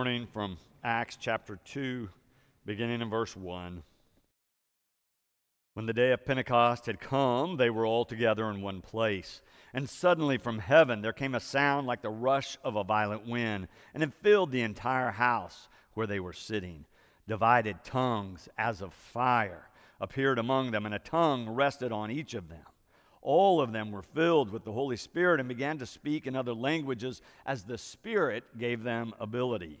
Morning from Acts chapter 2, beginning in verse 1. When the day of Pentecost had come, they were all together in one place. And suddenly from heaven there came a sound like the rush of a violent wind, and it filled the entire house where they were sitting. Divided tongues as of fire appeared among them, and a tongue rested on each of them. All of them were filled with the Holy Spirit and began to speak in other languages as the Spirit gave them ability.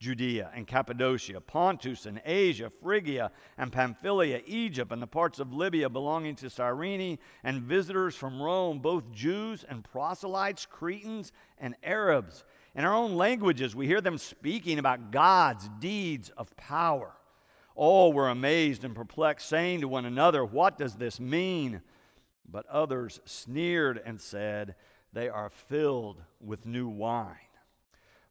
Judea and Cappadocia, Pontus and Asia, Phrygia and Pamphylia, Egypt and the parts of Libya belonging to Cyrene, and visitors from Rome, both Jews and proselytes, Cretans and Arabs. In our own languages we hear them speaking about God's deeds of power." All were amazed and perplexed, saying to one another, "What does this mean?" But others sneered and said, "They are filled with new wine."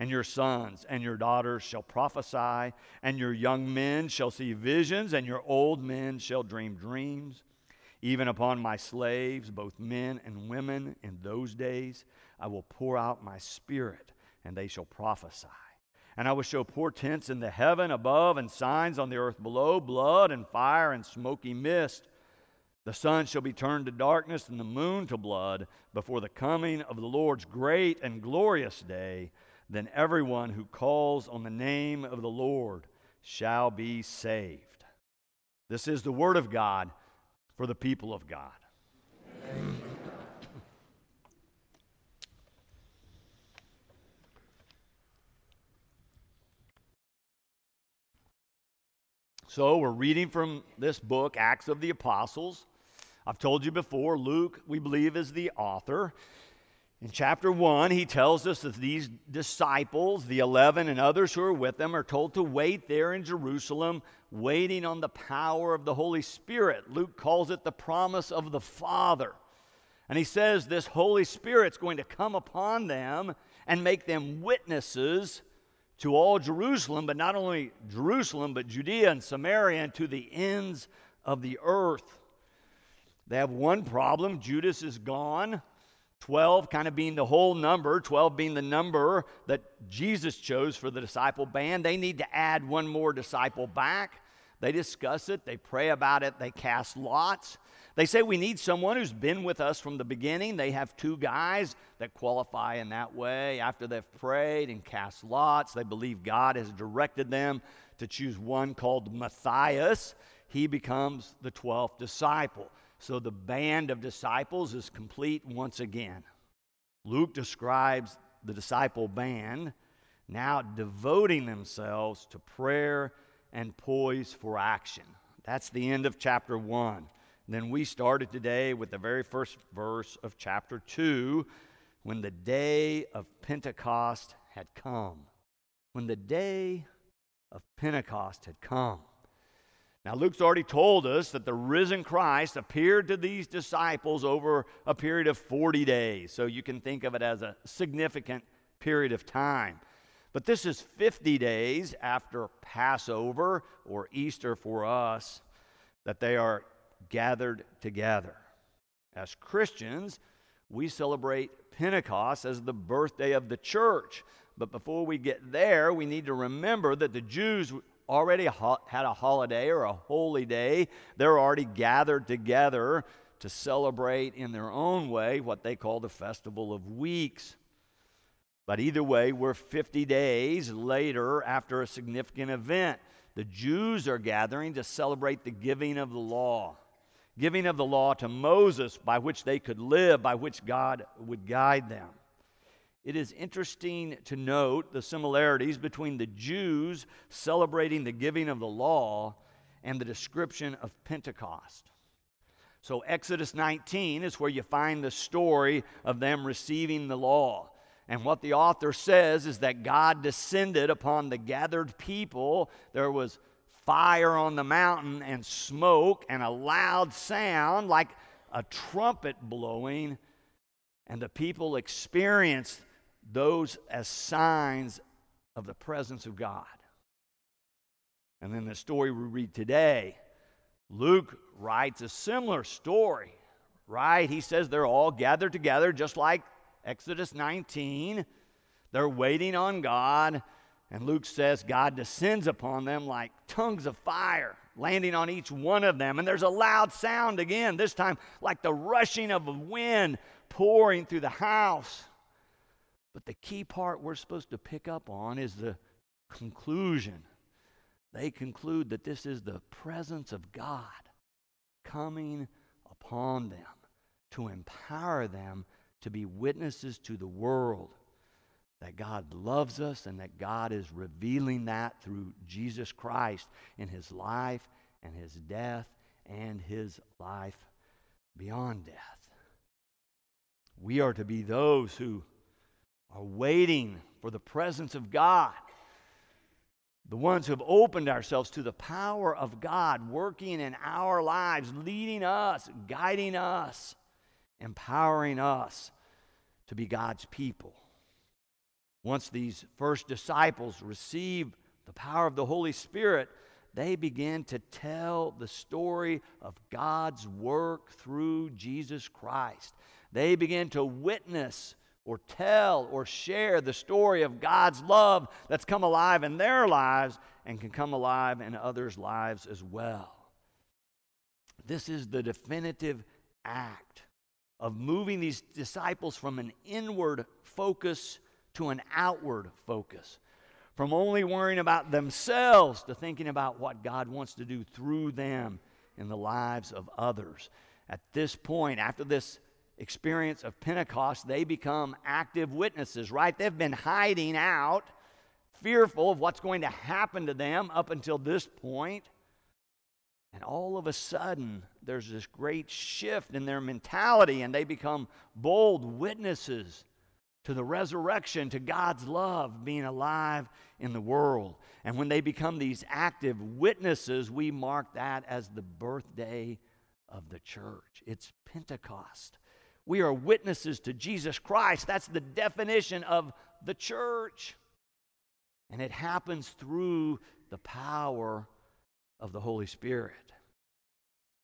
And your sons and your daughters shall prophesy, and your young men shall see visions, and your old men shall dream dreams. Even upon my slaves, both men and women, in those days I will pour out my Spirit, and they shall prophesy. And I will show portents in the heaven above and signs on the earth below, blood and fire and smoky mist. The sun shall be turned to darkness and the moon to blood before the coming of the Lord's great and glorious day. Then everyone who calls on the name of the Lord shall be saved." This is the word of God for the people of God. Amen. So we're reading from this book, Acts of the Apostles. I've told you before, Luke, we believe, is the author. In chapter 1, he tells us that these disciples, the 11 and others who are with them, are told to wait there in Jerusalem, waiting on the power of the Holy Spirit. Luke calls it the promise of the Father. And he says this Holy Spirit's going to come upon them and make them witnesses to all Jerusalem, but not only Jerusalem, but Judea and Samaria and to the ends of the earth. They have one problem. Judas is gone. 12 kind of being the whole number, 12 being the number that Jesus chose for the disciple band. They need to add one more disciple back. They discuss it. They pray about it. They cast lots. They say, "We need someone who's been with us from the beginning." They have two guys that qualify in that way. After they've prayed and cast lots, they believe God has directed them to choose one called Matthias. He becomes the 12th disciple. So the band of disciples is complete once again. Luke describes the disciple band now devoting themselves to prayer and poise for action. That's the end of chapter 1. Then we started today with the very first verse of chapter 2, when the day of Pentecost had come. When the day of Pentecost had come. Now, Luke's already told us that the risen Christ appeared to these disciples over a period of 40 days. So you can think of it as a significant period of time. But this is 50 days after Passover, or Easter for us, that they are gathered together. As Christians, we celebrate Pentecost as the birthday of the church. But before we get there, we need to remember that the Jews already had a holiday or a holy day. They're already gathered together to celebrate in their own way what they call the Festival of Weeks. But either way, we're 50 days later after a significant event. The Jews are gathering to celebrate the giving of the law to Moses, by which they could live, by which God would guide them. It is interesting to note the similarities between the Jews celebrating the giving of the law and the description of Pentecost. So Exodus 19 is where you find the story of them receiving the law. And what the author says is that God descended upon the gathered people. There was fire on the mountain and smoke and a loud sound like a trumpet blowing. And the people experienced those as signs of the presence of God. And then the story we read today, Luke writes a similar story, right? He says they're all gathered together just like Exodus 19. They're waiting on God, and Luke says God descends upon them like tongues of fire, landing on each one of them. And there's a loud sound again, this time like the rushing of a wind pouring through the house. But the key part we're supposed to pick up on is the conclusion. They conclude that this is the presence of God coming upon them to empower them to be witnesses to the world that God loves us and that God is revealing that through Jesus Christ in his life and his death and his life beyond death. We are to be those who are waiting for the presence of God, the ones who have opened ourselves to the power of God working in our lives, leading us, guiding us, empowering us to be God's people. Once these first disciples receive the power of the Holy Spirit, they begin to tell the story of God's work through Jesus Christ. They begin to witness or tell or share the story of God's love that's come alive in their lives and can come alive in others' lives as well. This is the definitive act of moving these disciples from an inward focus to an outward focus, from only worrying about themselves to thinking about what God wants to do through them in the lives of others. At this point, after this experience of Pentecost, they become active witnesses, right? They've been hiding out, fearful of what's going to happen to them up until this point. And all of a sudden, there's this great shift in their mentality, and they become bold witnesses to the resurrection, to God's love being alive in the world. And when they become these active witnesses, we mark that as the birthday of the church. It's Pentecost. We are witnesses to Jesus Christ. That's the definition of the church. And it happens through the power of the Holy Spirit.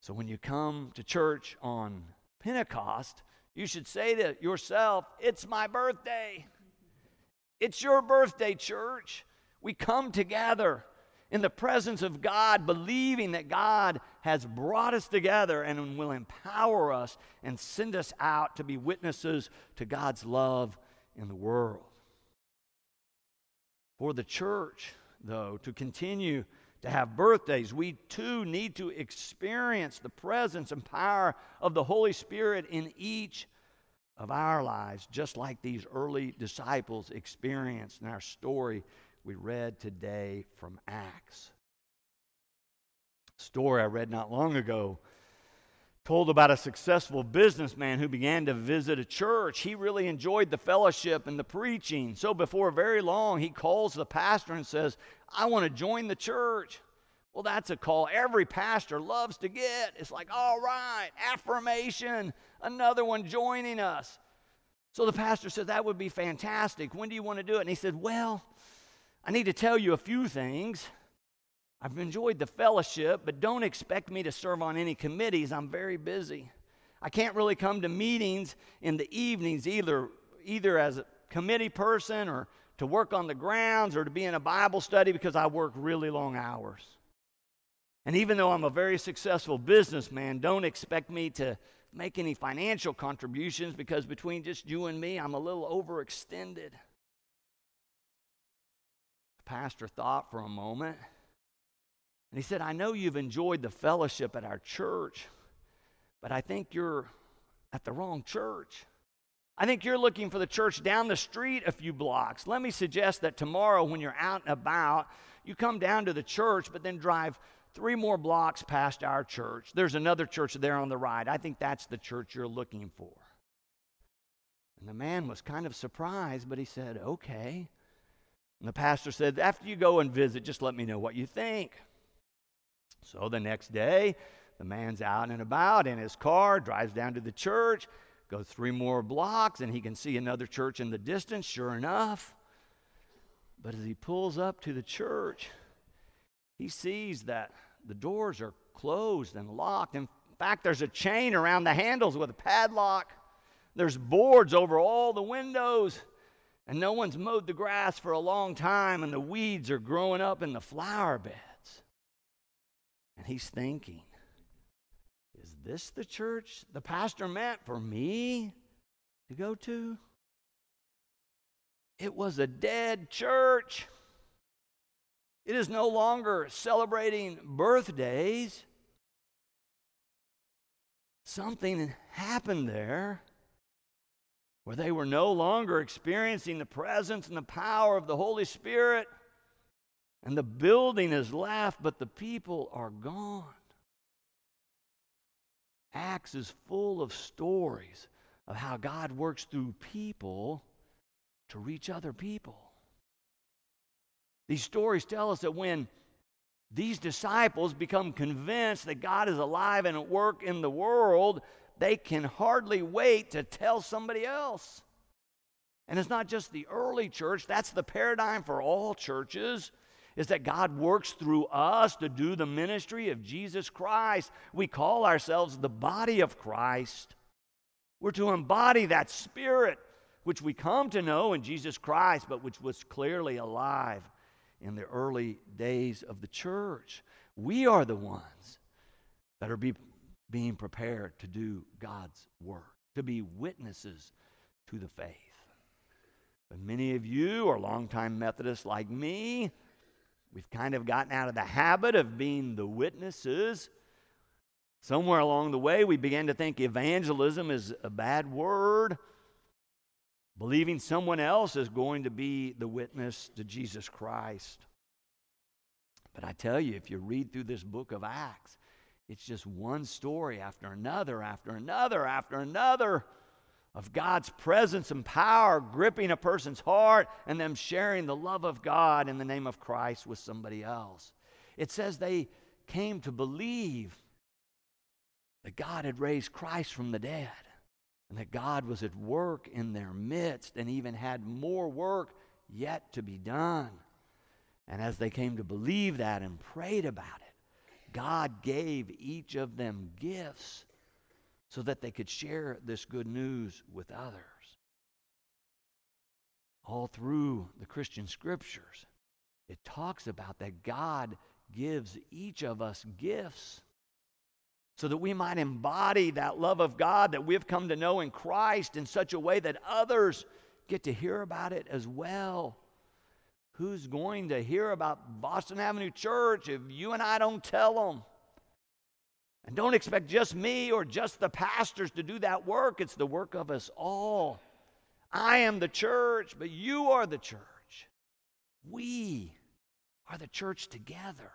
So when you come to church on Pentecost, you should say to yourself, it's my birthday. It's your birthday, church. We come together in the presence of God, believing that God has brought us together and will empower us and send us out to be witnesses to God's love in the world. For the church, though, to continue to have birthdays, we too need to experience the presence and power of the Holy Spirit in each of our lives, just like these early disciples experienced in our story we read today from Acts. A story I read not long ago told about a successful businessman who began to visit a church. He really enjoyed the fellowship and the preaching. So before very long, he calls the pastor and says, I want to join the church. Well, that's a call every pastor loves to get. It's like, all right, affirmation, another one joining us. So the pastor said, that would be fantastic. When do you want to do it? And he said, well, I need to tell you a few things. I've enjoyed the fellowship, but don't expect me to serve on any committees. I'm very busy. I can't really come to meetings in the evenings either as a committee person or to work on the grounds or to be in a Bible study because I work really long hours. And even though I'm a very successful businessman, don't expect me to make any financial contributions because between just you and me, I'm a little overextended. Pastor thought for a moment And he said, I know you've enjoyed the fellowship at our church, but I think you're at the wrong church. I think you're looking for the church down the street a few blocks. Let me suggest that tomorrow when you're out and about, you come down to the church, but then drive 3 more blocks past our church. There's another church there on the right. I think that's the church you're looking for. And the man was kind of surprised, but he said, okay. And the pastor said, after you go and visit, just let me know what you think. So the next day, the man's out and about in his car, drives down to the church, goes 3 more blocks, and he can see another church in the distance, sure enough. But as he pulls up to the church, he sees that the doors are closed and locked. In fact, there's a chain around the handles with a padlock. There's boards over all the windows, and no one's mowed the grass for a long time, and the weeds are growing up in the flower beds. And he's thinking, is this the church the pastor meant for me to go to? It was a dead church. It is no longer celebrating birthdays. Something happened there where they were no longer experiencing the presence and the power of the Holy Spirit, and the building is left, but the people are gone. Acts is full of stories of how God works through people to reach other people. These stories tell us that when these disciples become convinced that God is alive and at work in the world, they can hardly wait to tell somebody else. And it's not just the early church. That's the paradigm for all churches, is that God works through us to do the ministry of Jesus Christ. We call ourselves the body of Christ. We're to embody that spirit which we come to know in Jesus Christ, but which was clearly alive in the early days of the church. We are the ones that are being prepared to do God's work, to be witnesses to the faith. But many of you are longtime Methodists like me. We've kind of gotten out of the habit of being the witnesses. Somewhere along the way, we began to think evangelism is a bad word, believing someone else is going to be the witness to Jesus Christ. But I tell you, if you read through this book of Acts, it's just one story after another, after another, after another of God's presence and power gripping a person's heart and them sharing the love of God in the name of Christ with somebody else. It says they came to believe that God had raised Christ from the dead and that God was at work in their midst and even had more work yet to be done. And as they came to believe that and prayed about it, God gave each of them gifts so that they could share this good news with others. All through the Christian scriptures, it talks about that God gives each of us gifts so that we might embody that love of God that we've come to know in Christ in such a way that others get to hear about it as well. Who's going to hear about Boston Avenue Church if you and I don't tell them? And don't expect just me or just the pastors to do that work. It's the work of us all. I am the church, but you are the church. We are the church together.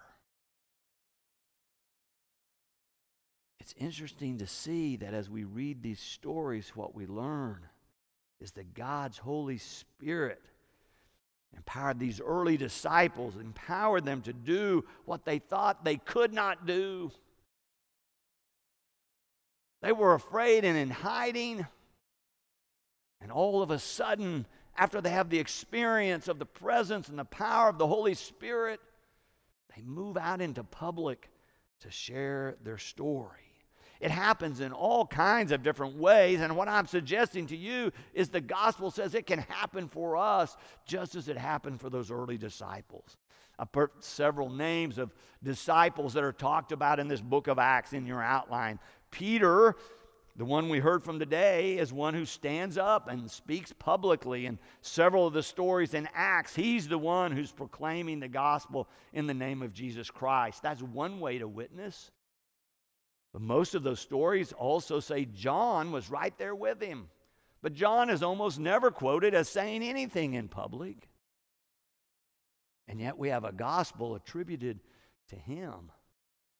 It's interesting to see that as we read these stories, what we learn is that God's Holy Spirit empowered these early disciples, empowered them to do what they thought they could not do. They were afraid and in hiding. And all of a sudden, after they have the experience of the presence and the power of the Holy Spirit, they move out into public to share their story. It happens in all kinds of different ways. And what I'm suggesting to you is the gospel says it can happen for us just as it happened for those early disciples. I've put several names of disciples that are talked about in this book of Acts in your outline. Peter The one we heard from today is one who stands up and speaks publicly in several of the stories in Acts. He's the one who's proclaiming the gospel in the name of Jesus Christ. That's one way to witness. But most of those stories also say John was right there with him. But John is almost never quoted as saying anything in public. And yet we have a gospel attributed to him.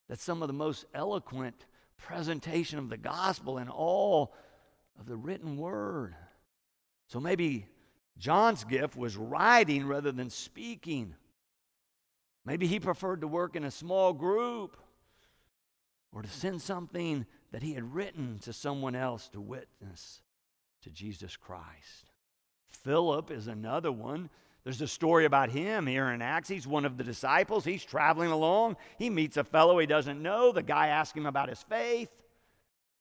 That's some of the most eloquent presentation of the gospel in all of the written word. So maybe John's gift was writing rather than speaking. Maybe he preferred to work in a small group or to send something that he had written to someone else to witness to Jesus Christ. Philip is another one. There's a story about him here in Acts. He's one of the disciples. He's traveling along. He meets a fellow he doesn't know. The guy asks him about his faith.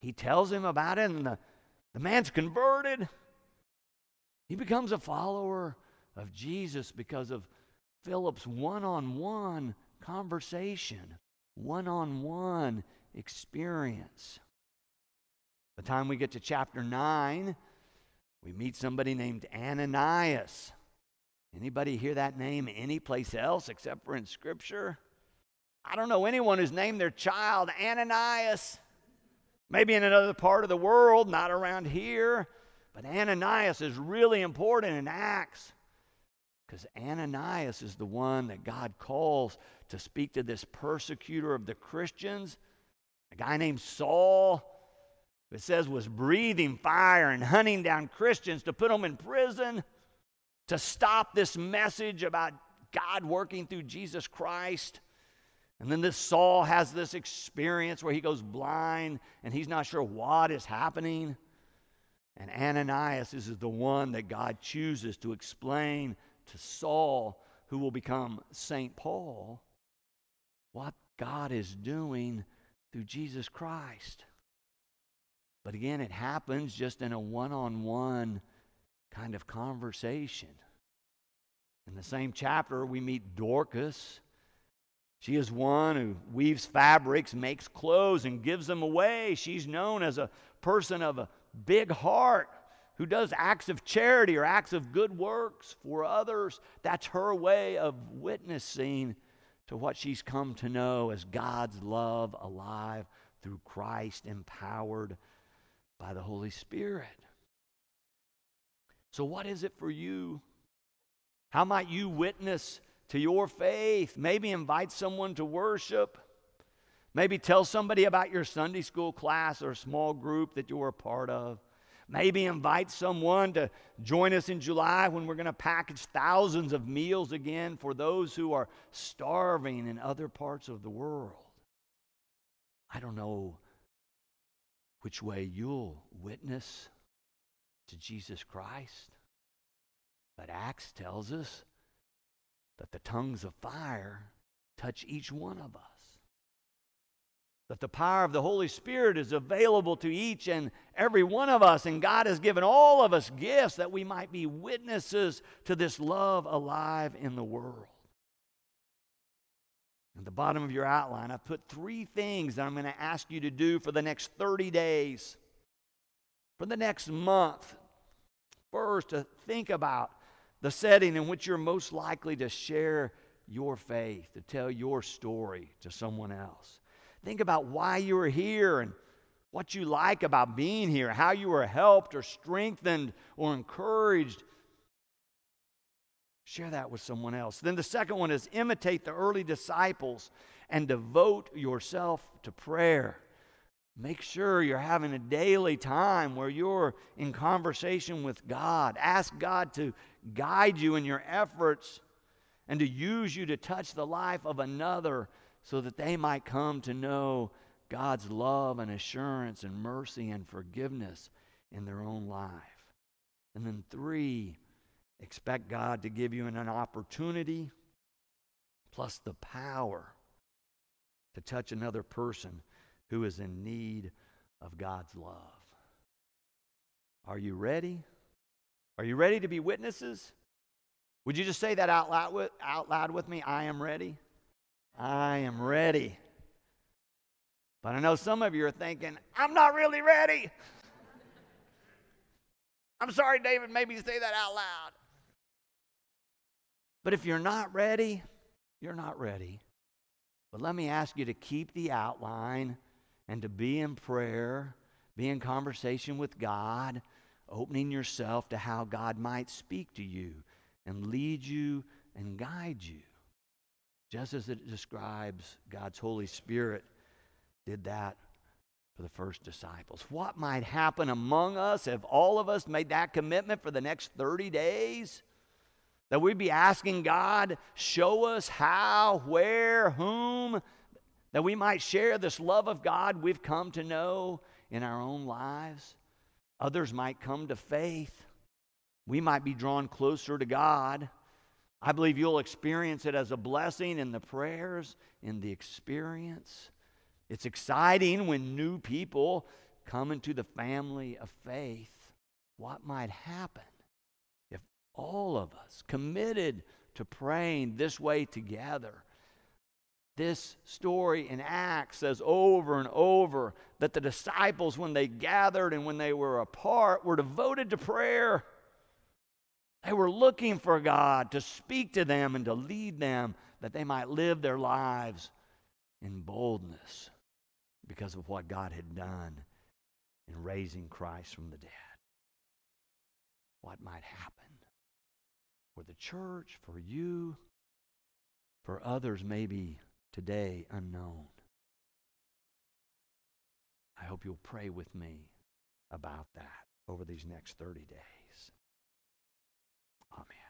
He tells him about it, and the man's converted. He becomes a follower of Jesus because of Philip's one-on-one conversation, one-on-one experience. By the time we get to chapter 9, we meet somebody named Ananias. Anybody hear that name anyplace else except for in Scripture? I don't know anyone who's named their child Ananias. Maybe in another part of the world, not around here. But Ananias is really important in Acts because Ananias is the one that God calls to speak to this persecutor of the Christians, a guy named Saul, it says was breathing fire and hunting down Christians to put them in prison, to stop this message about God working through Jesus Christ. And then this Saul has this experience where he goes blind and he's not sure what is happening. And Ananias is the one that God chooses to explain to Saul, who will become St. Paul, what God is doing through Jesus Christ. But again, it happens just in a one-on-one kind of conversation. In the same chapter, we meet Dorcas. She is one who weaves fabrics, makes clothes, and gives them away. She's known as a person of a big heart who does acts of charity or acts of good works for others. That's her way of witnessing to what she's come to know as God's love alive through Christ, empowered by the Holy Spirit. So what is it for you? How might you witness to your faith? Maybe invite someone to worship. Maybe tell somebody about your Sunday school class or small group that you are a part of. Maybe invite someone to join us in July when we're going to package thousands of meals again for those who are starving in other parts of the world. I don't know which way you'll witness to Jesus Christ, but Acts tells us that the tongues of fire touch each one of us, that the power of the Holy Spirit is available to each and every one of us, and God has given all of us gifts that we might be witnesses to this love alive in the world. At the bottom of your outline, I've put 3 things that I'm going to ask you to do for the next 30 days, for the next month. First, to think about the setting in which you're most likely to share your faith, to tell your story to someone else. Think about why you are here and what you like about being here, how you were helped or strengthened or encouraged. Share that with someone else. Then the second one is imitate the early disciples and devote yourself to prayer. Make sure you're having a daily time where you're in conversation with God. Ask God to guide you in your efforts and to use you to touch the life of another so that they might come to know God's love and assurance and mercy and forgiveness in their own life. And then 3, expect God to give you an opportunity plus the power to touch another person who is in need of God's love. Are you ready? Are you ready to be witnesses? Would you just say that out loud with me? I am ready. I am ready. But I know some of you are thinking, I'm not really ready. I'm sorry, David, maybe you say that out loud. But if you're not ready, you're not ready. But let me ask you to keep the outline and to be in prayer, be in conversation with God, opening yourself to how God might speak to you and lead you and guide you. Just as it describes God's Holy Spirit did that for the first disciples. What might happen among us if all of us made that commitment for the next 30 days? That we'd be asking God, show us how, where, whom, that we might share this love of God we've come to know in our own lives. Others might come to faith. We might be drawn closer to God. I believe you'll experience it as a blessing in the prayers, in the experience. It's exciting when new people come into the family of faith. What might happen if all of us committed to praying this way together? This story in Acts says over and over that the disciples, when they gathered and when they were apart, were devoted to prayer. They were looking for God to speak to them and to lead them that they might live their lives in boldness, because of what God had done in raising Christ from the dead. What might happen for the church, for you, for others maybe today unknown? I hope you'll pray with me about that over these next 30 days. Amen.